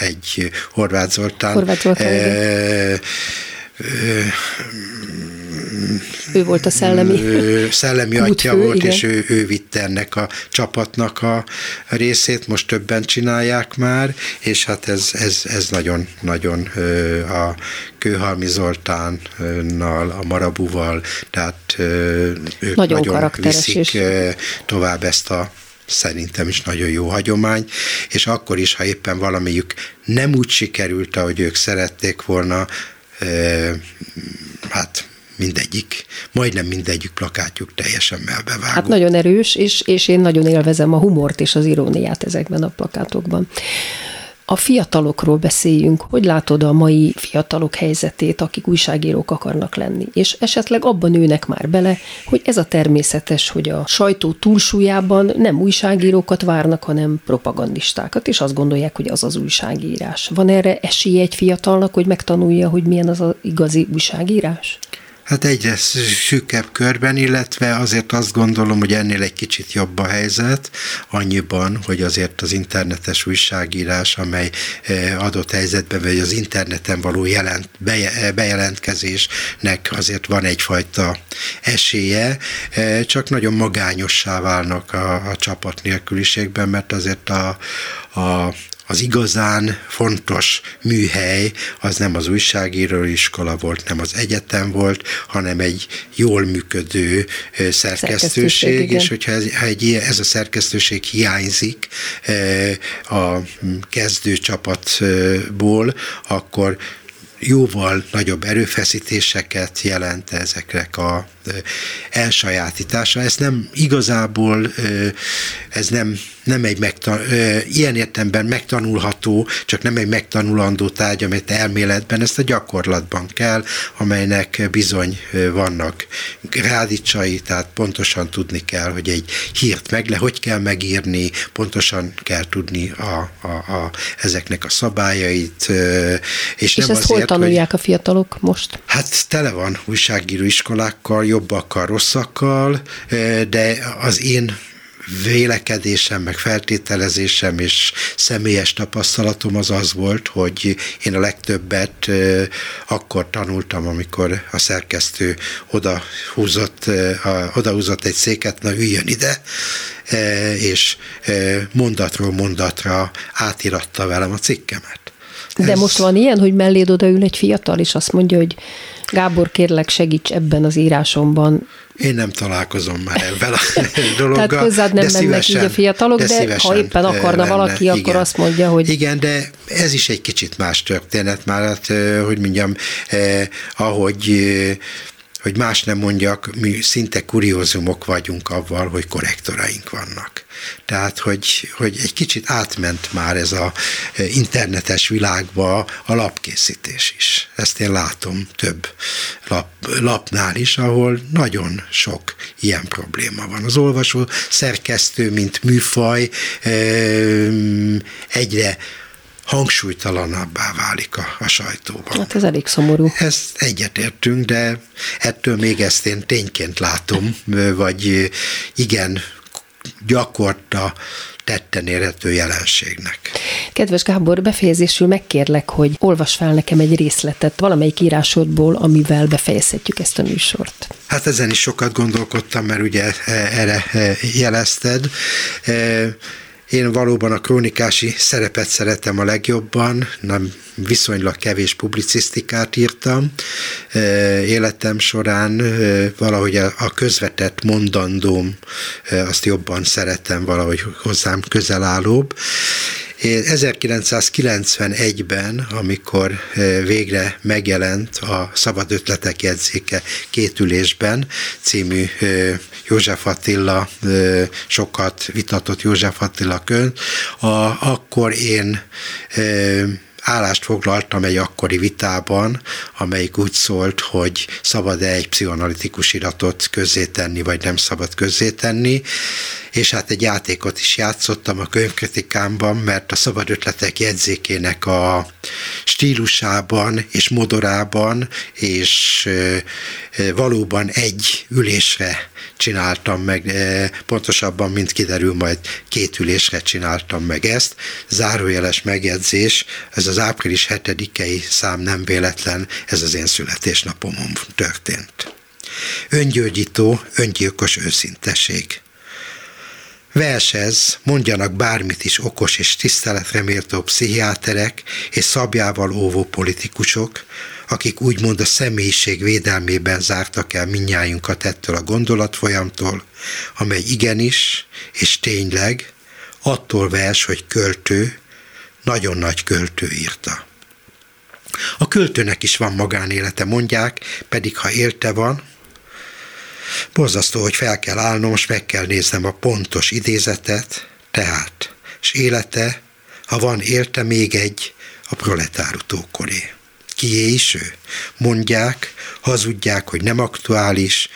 egy Horváth Zoltán. Horváth Zoltán ő volt a szellemi atya volt, igen. És ő vitte ennek a csapatnak a részét, most többen csinálják már, és hát ez nagyon-nagyon a Kőhalmi Zoltánnal, a Marabúval, tehát ők nagyon viszik is tovább ezt a szerintem is nagyon jó hagyomány, és akkor is, ha éppen valamelyik nem úgy sikerült, ahogy ők szerették volna, hát mindegyik, majdnem mindegyik plakátjuk teljesen melbevágó. Hát nagyon erős, és én nagyon élvezem a humort és az iróniát ezekben a plakátokban. A fiatalokról beszéljünk. Hogy látod a mai fiatalok helyzetét, akik újságírók akarnak lenni? És esetleg abban nőnek már bele, hogy ez a természetes, hogy a sajtó túlsúlyában nem újságírókat várnak, hanem propagandistákat, és azt gondolják, hogy az az újságírás. Van erre esély egy fiatalnak, hogy megtanulja, hogy milyen az a igazi újságírás? Hát egyre szűkebb körben, illetve azért azt gondolom, hogy ennél egy kicsit jobb a helyzet, annyiban, hogy azért az internetes újságírás, amely adott helyzetben, vagy az interneten való bejelentkezésnek azért van egyfajta esélye, csak nagyon magányossá válnak a csapat nélküliségben, mert azért az igazán fontos műhely az nem az újságíróiskola volt, nem az egyetem volt, hanem egy jól működő szerkesztőség, és hogyha ez a szerkesztőség hiányzik a kezdő csapatból, akkor jóval nagyobb erőfeszítéseket jelent ezeknek a elsajátítása. Ez nem igazából, ez nem egy ilyen értelemben megtanulható, csak nem egy megtanulandó tárgy, amit elméletben, ezt a gyakorlatban kell, amelynek bizony vannak rádicsai, tehát pontosan tudni kell, hogy egy hírt hogy kell megírni, pontosan kell tudni ezeknek a szabályait. És nem ezt azért, hol tanulják a fiatalok most? Hát tele van újságíró iskolákkal, jobbakkal, rosszakkal, de az én vélekedésem, meg feltételezésem és személyes tapasztalatom az volt, hogy én a legtöbbet akkor tanultam, amikor a szerkesztő odahúzott egy széket, na üljön ide, és mondatról mondatra átiratta velem a cikkemet. De most van ilyen, hogy melléd odaül egy fiatal, és azt mondja, hogy Gábor, kérlek, segíts ebben az írásomban. Én nem találkozom már ebben a dologgal. Tehát hozzád nem mennek így a fiatalok, de ha éppen akarna valaki, igen, akkor azt mondja, hogy... Igen, de ez is egy kicsit más történet már, hát, hogy mondjam, hogy más nem mondjak, mi szinte kuriózumok vagyunk avval, hogy korrektoraink vannak. Tehát, hogy egy kicsit átment már ez az internetes világba a lapkészítés is. Ezt én látom több lapnál is, ahol nagyon sok ilyen probléma van. Az olvasó szerkesztő, mint műfaj, egyre hangsúlytalanabbá válik a sajtóban. Hát ez elég szomorú. Ezt egyetértünk, de ettől még ezt én tényként látom, vagy igen, gyakorta tetten érhető jelenségnek. Kedves Gábor, befejezésül megkérlek, hogy olvasd fel nekem egy részletet valamelyik írásodból, amivel befejezhetjük ezt a műsort. Hát ezen is sokat gondolkodtam, mert ugye erre jelezted. Én valóban a krónikási szerepet szeretem a legjobban, nem viszonylag kevés publicisztikát írtam életem során, valahogy a közvetett mondandóm, azt jobban szeretem, valahogy hozzám közel állóbb. 1991-ben, amikor végre megjelent a Szabad Ötletek jegyzéke két ülésben című József Attila, sokat vitatott József Attila könyv, akkor én állást foglaltam egy akkori vitában, amelyik úgy szólt, hogy szabad-e egy pszichoanalitikus iratot közzétenni, vagy nem szabad közzétenni, és hát egy játékot is játszottam a könyvkritikámban, mert a Szabad Ötletek jegyzékének a stílusában és modorában, és valóban egy ülésre csináltam meg, pontosabban, mint kiderül, majd két ülésre csináltam meg ezt. Zárójeles megjegyzés, ez az április 7-i szám nem véletlen, ez az én születésnapomon történt. Öngyógyító, öngyilkos őszinteség. Versezz, mondjanak bármit is okos és tiszteletre méltó pszichiáterek és szabjával óvó politikusok, akik úgymond a személyiség védelmében zártak el mindnyájunkat ettől a gondolatfolyamtól, amely igenis és tényleg attól vers, hogy költő, nagyon nagy költő írta. A költőnek is van magánélete, mondják, pedig ha érte van, borzasztó, hogy fel kell állnom, és meg kell néznem a pontos idézetet, tehát, és élete, ha van érte még egy, a proletárutókoré. Kié is ő? Mondják, hazudják, hogy nem aktuális,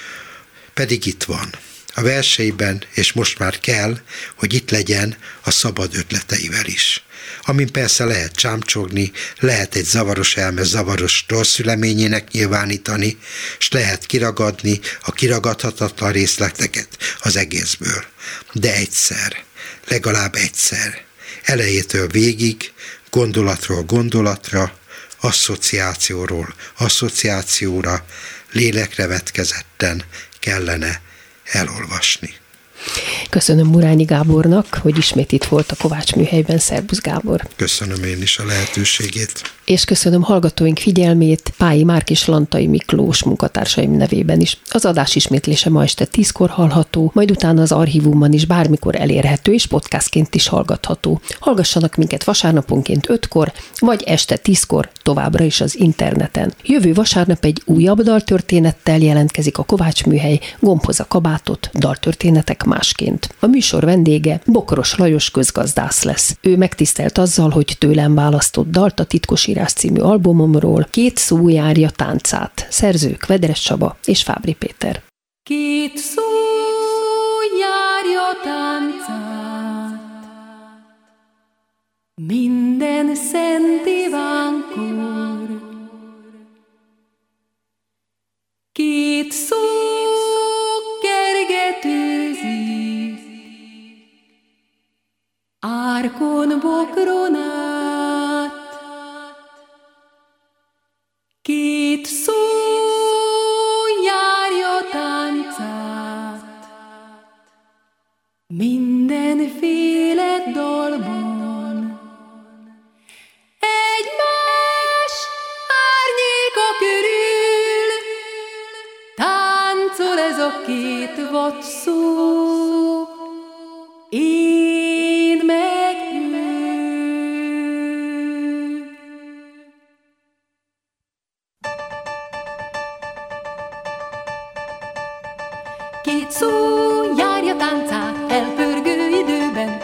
pedig itt van. A verseiben, és most már kell, hogy itt legyen a szabad ötleteivel is. Amin persze lehet csámcsogni, lehet egy zavaros elme zavaros torszüleményének nyilvánítani, s lehet kiragadni a kiragadhatatlan részleteket az egészből. De egyszer, legalább egyszer, elejétől végig, gondolatról gondolatra, asszociációról asszociációra, lélekre vetkezetten kellene elolvasni. Köszönöm Murányi Gábornak, hogy ismét itt volt a Kovács műhelyben. Szerbusz Gábor! Köszönöm én is a lehetőségét. És köszönöm hallgatóink figyelmét Pályi Márk és Lantai Miklós munkatársaim nevében is. Az adás ismétlése ma este 10-kor hallható, majd utána az archívumban is bármikor elérhető és podcastként is hallgatható. Hallgassanak minket vasárnaponként 5-kor, vagy este 10-kor továbbra is az interneten. Jövő vasárnap egy újabb daltörténettel jelentkezik a Kovátsműhely, Gombhoz a kabátot, daltörténetek másként. A műsor vendége Bokros Lajos közgazdász lesz. Ő megtisztelt azzal, hogy tőlem választott dalt a Titkosírás című albumomról, Két szó járja táncát. Szerzők Vedres Csaba és Fábri Péter. Két szó járja táncát, minden szent Ivánkor. Két szó kergetőzik, árkon, bokron át. Két szó járja táncát, mindenféle dalban. Két vad szó, én meg ő. Két szó járja táncát elpörgő időben,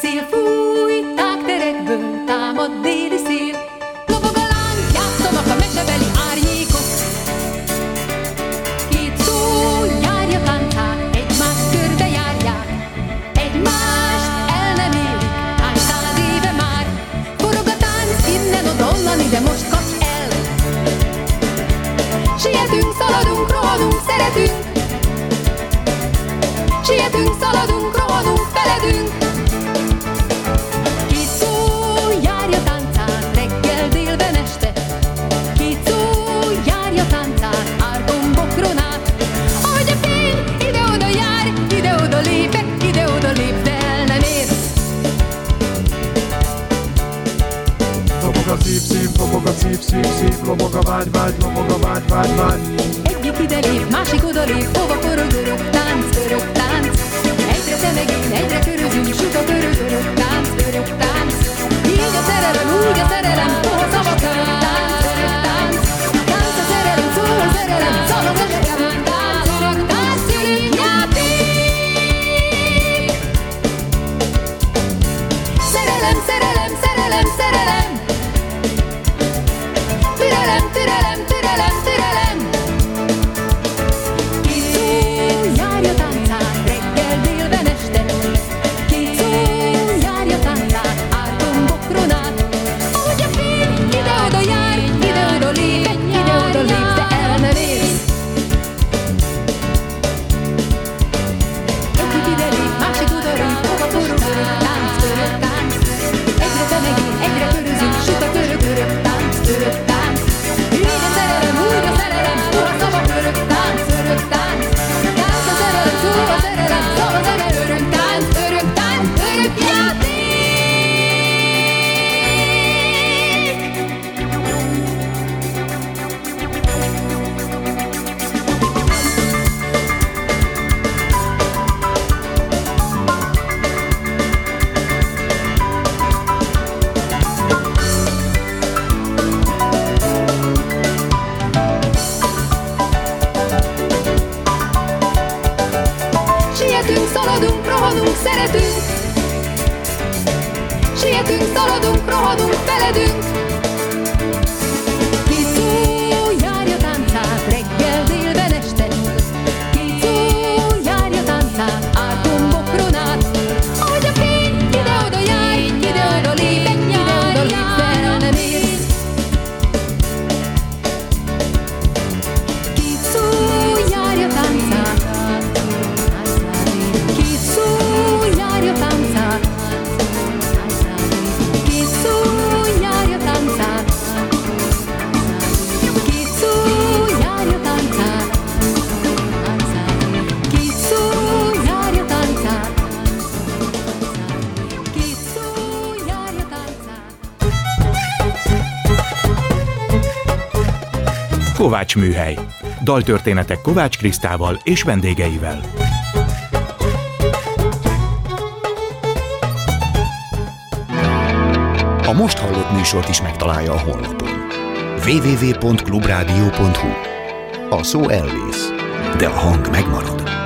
szél fúj tágterekből, támad déli szél, lobog a láng, játszanak a mesebeli árnyékok. De most kapj el! Sietünk, szaladunk, rohanunk, szeretünk! Sietünk, szaladunk, rohanunk, feledünk! Két szó járja táncát reggel, délben, este. Két szó járja táncát árkon, bokron át. Ahogy a fény ide-oda jár, ide-oda lépek, ide-oda lép, de el nem ér. Lobog a szív-szív, lobog a szív-szív-szív, lobog a vágy-vágy, lobog a vágy-vágy-vágy. Egyik ide lép, másik oda lép, hova körög, örök tánc, egyre szemegén, egyre körözünk, sütök örök tánc, így a szerelem, hova szabad örök tánc, tánc a szerelem, szól a szerelem, szabad örök tánc, örök tánc, szülünk játék! Szerelem, szerelem, szerelem, szerelem! Türelem, türelem, türelem, türelem. Két szó járja táncát reggel, délben, este. Két szó járja táncát árkon, bokron át. Ahogy a fény ide-oda jár, ide-oda lép, ide-oda lép, de el nem érsz. Egyik ide lép, másik oda lép, hova forog örök tánc, egyre temegél, egyre körözünk, süt a körök, örök tánc. Kovátsműhely. Daltörténetek Kovács Krisztával és vendégeivel. A most hallott műsort is megtalálja a honlapon. www.klubradio.hu. A szó elvész, de a hang megmarad.